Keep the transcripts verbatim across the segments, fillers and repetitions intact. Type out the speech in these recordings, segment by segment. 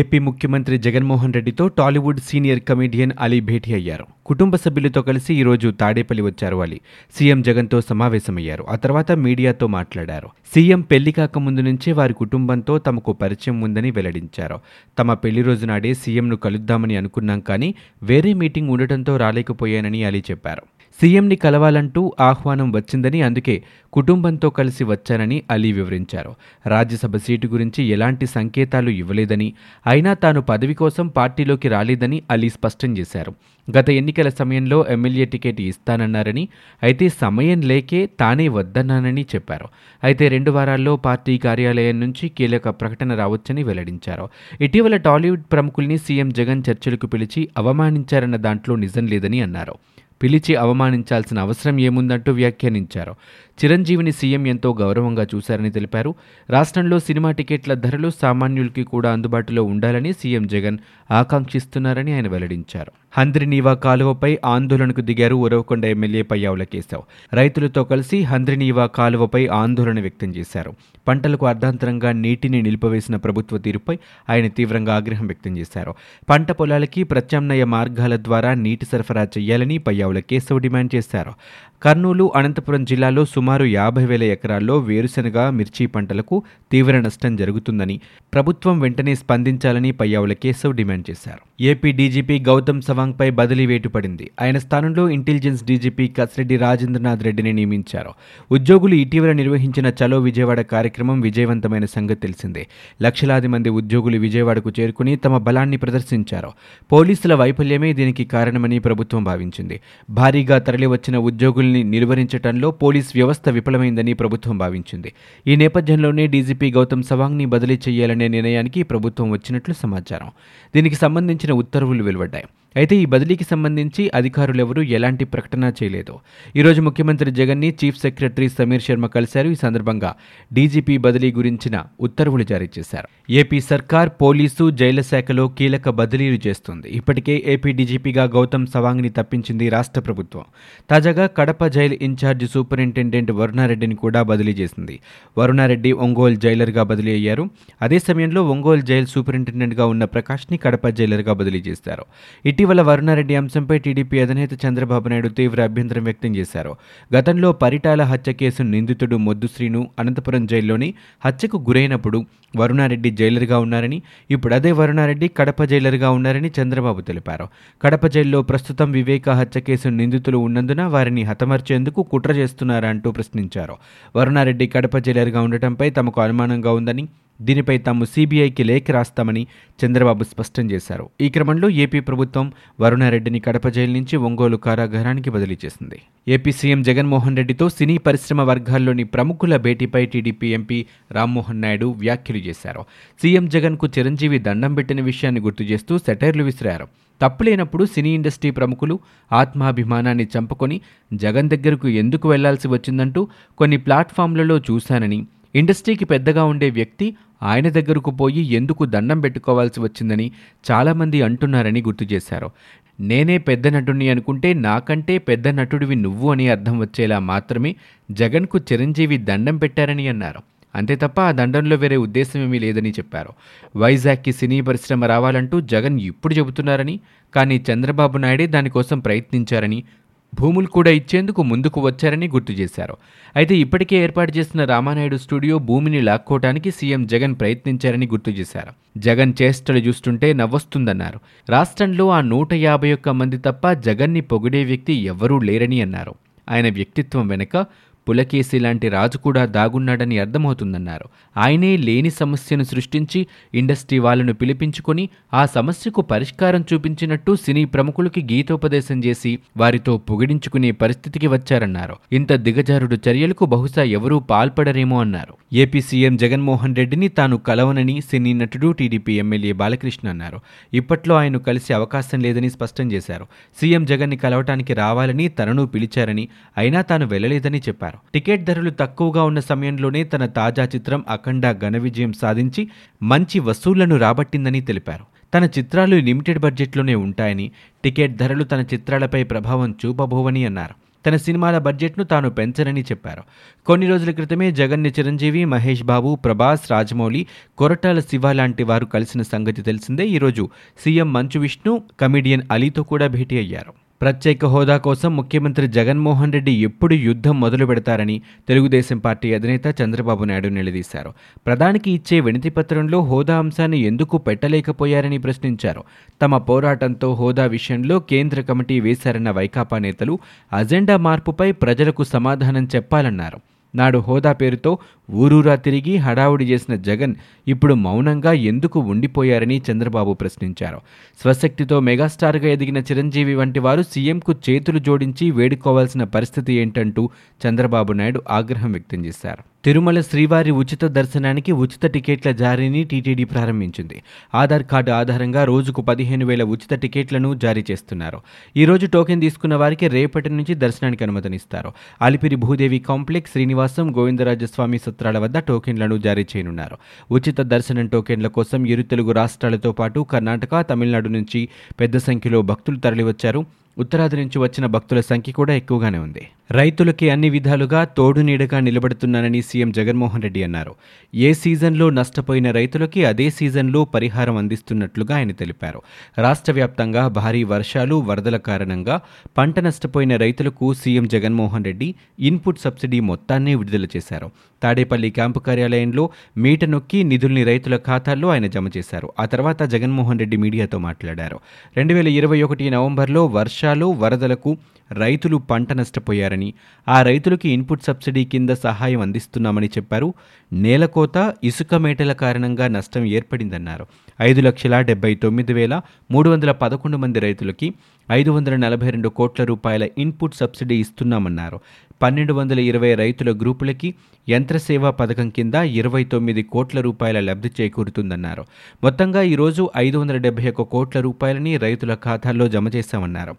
AP ముఖ్యమంత్రి జగన్మోహన్ రెడ్డితో Tollywood senior comedian Ali భేటీ అయ్యారు. కుటుంబ సభ్యులతో కలిసి ఈరోజు తాడేపల్లి వచ్చారు అలీ. సీఎం జగన్తో సమావేశమయ్యారు. ఆ తర్వాత మీడియాతో మాట్లాడారు. సీఎం పెళ్లి కాకముందు నుంచే వారి కుటుంబంతో తమకు పరిచయం ఉందని వెల్లడించారు. తమ పెళ్లి రోజు నాడే సీఎంను కలుద్దామని అనుకున్నాం, కానీ వేరే మీటింగ్ ఉండటంతో రాలేకపోయానని అలీ చెప్పారు. సీఎంని కలవాలంటూ ఆహ్వానం వచ్చిందని, అందుకే కుటుంబంతో కలిసి వచ్చానని అలీ వివరించారు. రాజ్యసభ సీటు గురించి ఎలాంటి సంకేతాలు ఇవ్వలేదని, అయినా తాను పదవి కోసం పార్టీలోకి రాలేదని అలీ స్పష్టం చేశారు. గత ఎన్నికల సమయంలో ఎమ్మెల్యే టికెట్ ఇస్తానన్నారని, అయితే సమయం లేకే తానే వద్దన్నానని చెప్పారు. అయితే రెండు వారాల్లో పార్టీ కార్యాలయం నుంచి కీలక ప్రకటన రావచ్చని వెల్లడించారు. ఇటీవల టాలీవుడ్ ప్రముఖుల్ని సీఎం జగన్ చర్చలకు పిలిచి అవమానించారన్న దాంట్లో నిజం లేదని అన్నారు. పిలిచి అవమానించాల్సిన అవసరం ఏముందంటూ వ్యాఖ్యానించారు. చిరంజీవిని సీఎం ఎంతో గౌరవంగా చూశారని తెలిపారు. రాష్ట్రంలో సినిమా టికెట్ల ధరలు సామాన్యులకి కూడా అందుబాటులో ఉండాలని సీఎం జగన్ ఆకాంక్షిస్తున్నారని ఆయన వెల్లడించారు. హంద్రినీవా కాలువపై ఆందోళనకు దిగారు ఉరవకొండ ఎమ్మెల్యే పయ్యావుల కేశవ్. రైతులతో కలిసి హంద్రినీవా కాలువపై ఆందోళన వ్యక్తం చేశారు. పంటలకు అర్ధాంతరంగా నీటిని నిలిపివేసిన ప్రభుత్వ తీరుపై ఆయన తీవ్రంగా ఆగ్రహం వ్యక్తం చేశారు. పంట పొలాలకి ప్రత్యామ్నాయ మార్గాల ద్వారా నీటి సరఫరా చేయాలని పయ్యావుల కేశవ్ డిమాండ్ చేశారు. కర్నూలు, అనంతపురం జిల్లాలో సుమారు యాభై వేల ఎకరాల్లో వేరుశనగ, మిర్చి పంటలకు తీవ్ర నష్టం జరుగుతుందని ప్రభుత్వం వెంటనే స్పందించాలని పయ్యావుల కేశవ్ డిమాండ్ చేశారు. ఏపీ డీజీపీ గౌతమ్ సవాంగ్ పై బదిలీ వేటు పడింది. ఆయన స్థానంలో ఇంటెలిజెన్స్ డీజీపీ కసిరెడ్డి రాజేంద్రనాథ్ రెడ్డిని నియమించారు. ఉద్యోగులు ఇటీవల నిర్వహించిన చలో విజయవాడ కార్యక్రమం విజయవంతమైన సంగతి తెలిసిందే. లక్షలాది మంది ఉద్యోగులు విజయవాడకు చేరుకుని తమ బలాన్ని ప్రదర్శించారు. పోలీసుల వైఫల్యమే దీనికి కారణమని ప్రభుత్వం భావించింది. భారీగా తరలివచ్చిన ఉద్యోగుల్ని నిలువరించడంలో పోలీస్ వ్యవస్థ విఫలమైందని ప్రభుత్వం భావించింది. ఈ నేపథ్యంలోనే డీజీపీ గౌతమ్ సవాంగ్ ని బదిలీ చేయాలనే నిర్ణయానికి ప్రభుత్వం వచ్చినట్లు సమాచారం. దీనికి సంబంధించిన ఉత్తర్వులు వెలువడ్డాయి. అయితే ఈ బదిలీకి సంబంధించి అధికారులెవరూ ఎలాంటి ప్రకటన చేయలేదు. ఈరోజు ముఖ్యమంత్రి జగన్ ని చీఫ్ సెక్రటరీ సమీర్ శర్మ కలిశారు. ఈ సందర్భంగా డీజీపీ బదిలీ గురించిన ఉత్తర్వులు జారీ చేశారు. ఏపీ సర్కార్ పోలీసు, జైళ్ల శాఖలో కీలక బదిలీలు చేస్తుంది. ఇప్పటికే ఏపీ డీజీపీగా గౌతమ్ సవాంగ్ ని తప్పించింది రాష్ట్ర ప్రభుత్వం. తాజాగా కడప జైలు ఇన్ఛార్జ్ సూపరింటెండెంట్ వరుణారెడ్డిని కూడా బదిలీ చేసింది. వరుణారెడ్డి ఒంగోలు జైలర్గా బదిలీ అయ్యారు. అదే సమయంలో ఒంగోలు జైలు సూపరింటెండెంట్గా ఉన్న ప్రకాష్ని కడప జైలర్గా బదిలీ చేశారు. ఇటీవల వరుణారెడ్డి అంశంపై టీడీపీ అధినేత చంద్రబాబు నాయుడు తీవ్ర అభ్యంతరం వ్యక్తం చేశారు. గతంలో పరిటాల హత్య కేసు నిందితుడు మొద్దు శ్రీను అనంతపురం జైల్లోని హత్యకు గురైనప్పుడు వరుణారెడ్డి జైలర్గా ఉన్నారని, ఇప్పుడు అదే వరుణారెడ్డి కడప జైలర్గా ఉన్నారని చంద్రబాబు తెలిపారు. కడప జైల్లో ప్రస్తుతం వివేక హత్య కేసు నిందితులు ఉన్నందున వారిని హతమార్చేందుకు కుట్ర చేస్తున్నారా అంటూ ప్రశ్నించారు. వరుణారెడ్డి కడప జైలర్గా ఉండటంపై తమకు అనుమానంగా ఉందని, దీనిపై తాము సీబీఐకి లేఖ రాస్తామని చంద్రబాబు స్పష్టం చేశారు. ఈ క్రమంలో ఏపీ ప్రభుత్వం వరుణారెడ్డిని కడప జైలు నుంచి ఒంగోలు కారాగారానికి బదిలీ చేసింది. ఏపీ సీఎం జగన్మోహన్ రెడ్డితో సినీ పరిశ్రమ వర్గాల్లోని ప్రముఖుల భేటీపై టీడీపీ ఎంపీ రామ్మోహన్ నాయుడు వ్యాఖ్యలు చేశారు. సీఎం జగన్కు చిరంజీవి దండం పెట్టిన విషయాన్ని గుర్తు చేస్తూ సెటైర్లు విసిరారు. తప్పులేనప్పుడు సినీ ఇండస్ట్రీ ప్రముఖులు ఆత్మాభిమానాన్ని చంపుకొని జగన్ దగ్గరకు ఎందుకు వెళ్లాల్సి వచ్చిందంటూ, కొన్ని ప్లాట్ఫామ్లలో చూశానని, ఇండస్ట్రీకి పెద్దగా ఉండే వ్యక్తి ఆయన దగ్గరకు పోయి ఎందుకు దండం పెట్టుకోవాల్సి వచ్చిందని చాలామంది అంటున్నారని గుర్తు చేశారు. నేనే పెద్ద నటుడిని అనుకుంటే నాకంటే పెద్ద నటుడివి నువ్వు అని అర్థం వచ్చేలా మాత్రమే జగన్కు చిరంజీవి దండం పెట్టారని అన్నారు. అంతే తప్ప ఆ దండంలో వేరే ఉద్దేశమేమీ లేదని చెప్పారు. వైజాగ్కి సినీ పరిశ్రమ రావాలంటూ జగన్ ఇప్పుడు చెబుతున్నారని, కానీ చంద్రబాబు నాయుడే దానికోసం ప్రయత్నించారని, భూములు కూడా ఇచ్చేందుకు ముందుకు వచ్చారని గుర్తు చేశారు. అయితే ఇప్పటికే ఏర్పాటు చేసిన రామానాయుడు స్టూడియో భూమిని లాక్కోవటానికి సీఎం జగన్ ప్రయత్నించారని గుర్తు చేశారు. జగన్ చేష్టలు చూస్తుంటే నవ్వొస్తుందన్నారు. రాష్ట్రంలో ఆ నూట యాభై ఒక్క మంది తప్ప జగన్ని పొగిడే వ్యక్తి ఎవరూ లేరని అన్నారు. ఆయన వ్యక్తిత్వం వెనుక పులకేసి లాంటి రాజు కూడా దాగున్నాడని అర్థమవుతుందన్నారు. ఆయనే లేని సమస్యను సృష్టించి ఇండస్ట్రీ వాళ్ళను పిలిపించుకొని ఆ సమస్యకు పరిష్కారం చూపించినట్టు సినీ ప్రముఖులకి గీతోపదేశం చేసి వారితో పొగిడించుకునే పరిస్థితికి వచ్చారన్నారు. ఇంత దిగజారుడు చర్యలకు బహుశా ఎవరూ పాల్పడరేమో అన్నారు. ఏపీ సీఎం జగన్మోహన్ రెడ్డిని తాను కలవనని సినీ నటుడు టీడీపీ ఎమ్మెల్యే బాలకృష్ణ అన్నారు. ఇప్పట్లో ఆయన కలిసే అవకాశం లేదని స్పష్టం చేశారు. సీఎం జగన్ని కలవటానికి రావాలని తనను పిలిచారని, అయినా తాను వెళ్లలేదని చెప్పారు. చేశారు. టికెట్ ధరలు తక్కువగా ఉన్న సమయంలోనే తన తాజా చిత్రం అఖండ ఘన విజయం సాధించి మంచి వసూళ్లను రాబట్టిందని తెలిపారు. తన చిత్రాలు లిమిటెడ్ బడ్జెట్లోనే ఉంటాయని, టికెట్ ధరలు తన చిత్రాలపై ప్రభావం చూపబోవని అన్నారు. తన సినిమాల బడ్జెట్ను తాను పెంచనని చెప్పారు. కొన్ని రోజుల క్రితమే జగన్ని చిరంజీవి, మహేష్ బాబు, ప్రభాస్, రాజమౌళి, కొరటాల శివ లాంటి వారు కలిసిన సంగతి తెలిసిందే. ఈరోజు సీఎం మంచు విష్ణు కమెడియన్ అలీతో కూడా భేటీ అయ్యారు. ప్రత్యేక హోదా కోసం ముఖ్యమంత్రి జగన్మోహన్ రెడ్డి ఎప్పుడు యుద్ధం మొదలు పెడతారని తెలుగుదేశం పార్టీ అధినేత చంద్రబాబు నాయుడు నిలదీశారు. ప్రధానికి ఇచ్చే వినతి పత్రంలో హోదా అంశాన్ని ఎందుకు పెట్టలేకపోయారని ప్రశ్నించారు. తమ పోరాటంతో హోదా విషయంలో కేంద్ర కమిటీ వేశారన్న వైకాపా నేతలు అజెండా మార్పుపై ప్రజలకు సమాధానం చెప్పాలన్నారు. నాడు హోదా పేరుతో ఊరూరా తిరిగి హడావుడి చేసిన జగన్ ఇప్పుడు మౌనంగా ఎందుకు ఉండిపోయారని చంద్రబాబు ప్రశ్నించారు. స్వశక్తితో మెగాస్టార్గా ఎదిగిన చిరంజీవి వంటి వారు సీఎంకు చేతులు జోడించి వేడుకోవాల్సిన పరిస్థితి ఏంటంటూ చంద్రబాబు నాయుడు ఆగ్రహం వ్యక్తం చేశారు. తిరుమల శ్రీవారి ఉచిత దర్శనానికి ఉచిత టికెట్ల జారీని టీటీడీ ప్రారంభించింది. ఆధార్ కార్డు ఆధారంగా రోజుకు పదిహేను వేల ఉచిత టికెట్లను జారీ చేస్తున్నారు. ఈరోజు టోకెన్ తీసుకున్న వారికి రేపటి నుంచి దర్శనానికి అనుమతినిస్తారు. అలిపిరి భూదేవి కాంప్లెక్స్, శ్రీనివాసం, గోవిందరాజస్వామి సత్రాల వద్ద టోకెన్లను జారీ చేయనున్నారు. ఉచిత దర్శనం టోకెన్ల కోసం ఇరు తెలుగు రాష్ట్రాలతో పాటు కర్ణాటక, తమిళనాడు నుంచి పెద్ద సంఖ్యలో భక్తులు తరలివచ్చారు. ఉత్తరాది నుంచి వచ్చిన భక్తుల సంఖ్య కూడా ఎక్కువగానే ఉంది. రైతులకి అన్ని విధాలుగా తోడు నీడగా నిలబడుతున్నానని సీఎం జగన్మోహన్ రెడ్డి అన్నారు. ఏ సీజన్లో నష్టపోయిన రైతులకి అదే సీజన్లో పరిహారం అందిస్తున్నట్లుగా ఆయన తెలిపారు. రాష్ట్ర వ్యాప్తంగా భారీ వర్షాలు, వరదల కారణంగా పంట నష్టపోయిన రైతులకు CM Jaganmohan Reddy input subsidy మొత్తాన్ని విడుదల చేశారు. తాడేపల్లి క్యాంపు కార్యాలయంలో మీట నొక్కి నిధుల్ని రైతుల ఖాతాల్లో ఆయన జమ చేశారు. ఆ తర్వాత జగన్మోహన్ రెడ్డి మీడియాతో మాట్లాడారు. రెండు వేల ఇరవై ఒకటి నవంబర్లో వర్ష వరదలకు రైతులు పంట నష్టపోయారని, ఆ రైతులకి ఇన్పుట్ సబ్సిడీ కింద సహాయం అందిస్తున్నామని చెప్పారు. నేలకోత, ఇసుక మేటల కారణంగా నష్టం ఏర్పడిందన్నారు. ఐదు లక్షల డెబ్బై తొమ్మిది వేల మూడు వందల పదకొండు మంది రైతులకి ఐదు వందల నలభై రెండు కోట్ల రూపాయల ఇన్పుట్ సబ్సిడీ ఇస్తున్నామన్నారు. పన్నెండు వందల ఇరవై రైతుల గ్రూపులకి యంత్రసేవా పథకం కింద ఇరవై తొమ్మిది కోట్ల రూపాయల లబ్ధి చేకూరుతుందన్నారు. మొత్తంగా ఈరోజు ఐదు వందల డెబ్బై ఒక్క కోట్ల రూపాయలని రైతుల ఖాతాల్లో జమ చేశామన్నారు.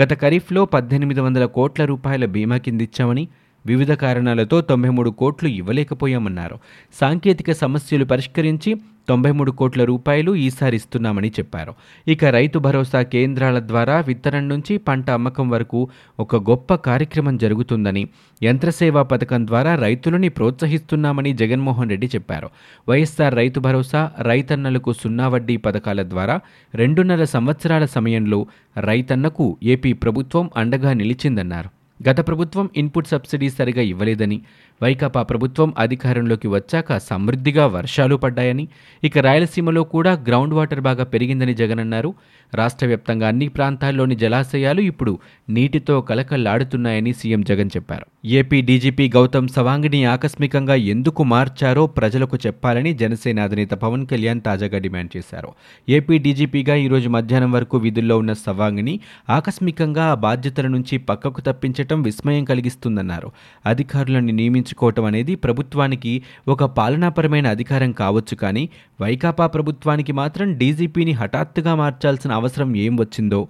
గత ఖరీఫ్లో పద్దెనిమిది వందల కోట్ల రూపాయల బీమా కిందిచ్చామని, వివిధ కారణాలతో తొంభై మూడు కోట్లు ఇవ్వలేకపోయామన్నారు. సాంకేతిక సమస్యలు పరిష్కరించి తొంభై మూడు కోట్ల రూపాయలు ఈసారి ఇస్తున్నామని చెప్పారు. ఇక రైతు భరోసా కేంద్రాల ద్వారా విత్తనం నుంచి పంట అమ్మకం వరకు ఒక గొప్ప కార్యక్రమం జరుగుతుందని, యంత్రసేవా పథకం ద్వారా రైతులని ప్రోత్సహిస్తున్నామని జగన్మోహన్ రెడ్డి చెప్పారు. వైఎస్ఆర్ రైతు భరోసా, రైతన్నలకు సున్నా వడ్డీ పథకాల ద్వారా రెండున్నర సంవత్సరాల సమయంలో రైతన్నకు ఏపీ ప్రభుత్వం అండగా నిలిచిందన్నారు. గత ప్రభుత్వం ఇన్పుట్ సబ్సిడీ సరిగా ఇవ్వలేదని, వైకాపా ప్రభుత్వం అధికారంలోకి వచ్చాక సమృద్ధిగా వర్షాలు పడ్డాయని, ఇక రాయలసీమలో కూడా గ్రౌండ్ వాటర్ బాగా పెరిగిందని జగన్ అన్నారు. రాష్ట్ర వ్యాప్తంగా అన్ని ప్రాంతాల్లోని జలాశయాలు ఇప్పుడు నీటితో కలకల్లాడుతున్నాయని సీఎం జగన్ చెప్పారు. ఏపీ డీజీపీ గౌతమ్ సవాంగ్ని ఆకస్మికంగా ఎందుకు మార్చారో ప్రజలకు చెప్పాలని జనసేన అధినేత పవన్ కళ్యాణ్ తాజాగా డిమాండ్ చేశారు. ఏపీ డీజీపీగా ఈరోజు మధ్యాహ్నం వరకు విధుల్లో ఉన్న సవాంగ్ని ఆకస్మికంగా ఆ బాధ్యతల నుంచి పక్కకు తప్పించడం విస్మయం కలిగిస్తుందన్నారు. అధికారులను నియమించుకోవటం అనేది ప్రభుత్వానికి ఒక పాలనాపరమైన అధికారం కావచ్చు, కానీ వైకాపా ప్రభుత్వానికి మాత్రం డీజీపీని హఠాత్తుగా మార్చాల్సిన అవసరం ఏం వచ్చిందో,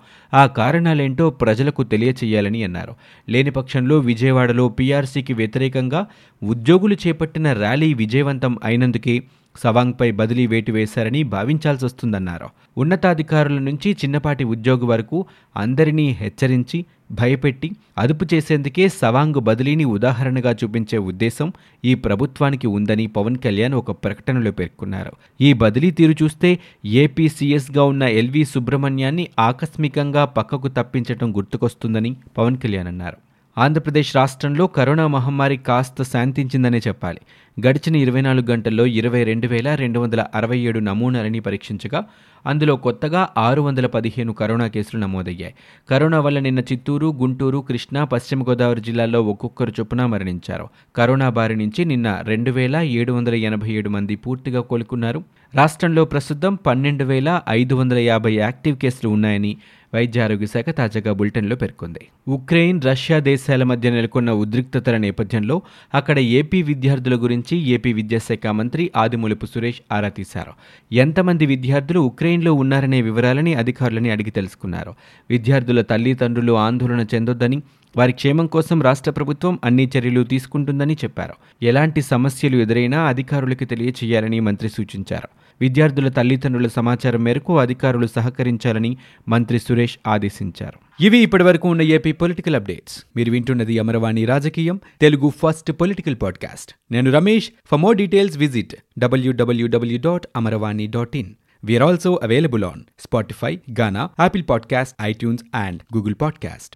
ఆ కారణాలేంటో ప్రజలకు తెలియచేయాలని అన్నారు. లేని పక్షంలో విజయవాడలో పీఆర్సీకి వ్యతిరేకంగా ఉద్యోగులు చేపట్టిన ర్యాలీ విజయవంతం అయినందుకే సవాంగ్పై బదిలీ వేటు వేశారని భావించాల్సి వస్తుందన్నారు. ఉన్నతాధికారుల నుంచి చిన్నపాటి ఉద్యోగి వరకు అందరినీ హెచ్చరించి, భయపెట్టి అదుపు చేసేందుకే సవాంగ్ బదిలీని ఉదాహరణగా చూపించే ఉద్దేశం ఈ ప్రభుత్వానికి ఉందని పవన్ కళ్యాణ్ ఒక ప్రకటనలో పేర్కొన్నారు. ఈ బదిలీ తీరు చూస్తే ఏపీసీఎస్గా ఉన్న ఎల్వి సుబ్రహ్మణ్యాన్ని ఆకస్మికంగా పక్కకు తప్పించడం గుర్తుకొస్తుందని పవన్ కళ్యాణ్ అన్నారు. ఆంధ్రప్రదేశ్ రాష్ట్రంలో కరోనా మహమ్మారి కాస్త శాంతించిందనే చెప్పాలి. గడిచిన ఇరవై నాలుగు గంటల్లో ఇరవై రెండు వేల రెండు వందల అరవై ఏడు నమూనాలని పరీక్షించగా అందులో కొత్తగా ఆరు వందల పదిహేను కరోనా కేసులు నమోదయ్యాయి. కరోనా వల్ల నిన్న చిత్తూరు, గుంటూరు, కృష్ణా, పశ్చిమ గోదావరి జిల్లాల్లో ఒక్కొక్కరు చొప్పున మరణించారు. కరోనా బారి నుంచి నిన్న రెండు వేల ఏడు వందల ఎనభై ఏడు మంది పూర్తిగా కోలుకున్నారు. రాష్ట్రంలో ప్రస్తుతం పన్నెండు వేల ఐదు వందల యాభై యాక్టివ్ కేసులు ఉన్నాయని వైద్య ఆరోగ్య శాఖ తాజాగా బులెటిన్లో పేర్కొంది. ఉక్రెయిన్, రష్యా దేశాల మధ్య నెలకొన్న ఉద్రిక్తతల నేపథ్యంలో అక్కడ ఏపీ విద్యార్థుల గురించి ఏపీ విద్యాశాఖ మంత్రి ఆదిమూలపు సురేష్ ఆరా తీశారు. ఎంతమంది విద్యార్థులు ఉక్రెయిన్లో ఉన్నారనే వివరాలని అధికారులని అడిగి తెలుసుకున్నారు. విద్యార్థుల తల్లిదండ్రులు ఆందోళన చెందొద్దని, వారి క్షేమం కోసం రాష్ట్ర ప్రభుత్వం అన్ని చర్యలు తీసుకుంటుందని చెప్పారు. ఎలాంటి సమస్యలు ఎదురైనా అధికారులకు తెలియచేయాలని మంత్రి సూచించారు. విద్యార్థుల తల్లిదండ్రుల సమాచారం మేరకు అధికారులు సహకరించాలని మంత్రి సురేష్ ఆదేశించారు. ఇవి ఇప్పటివరకు ఉన్న ఏపీ పొలిటికల్ అప్డేట్స్. మీరు వింటున్నది అమరవాణి రాజకీయం, తెలుగు ఫస్ట్ పొలిటికల్ పాడ్కాస్ట్. నేను Ramesh. For more details visit W W W dot Amaravani dot in. We are also available on Spotify, Gaana, Apple podcast, iTunes and Google podcast.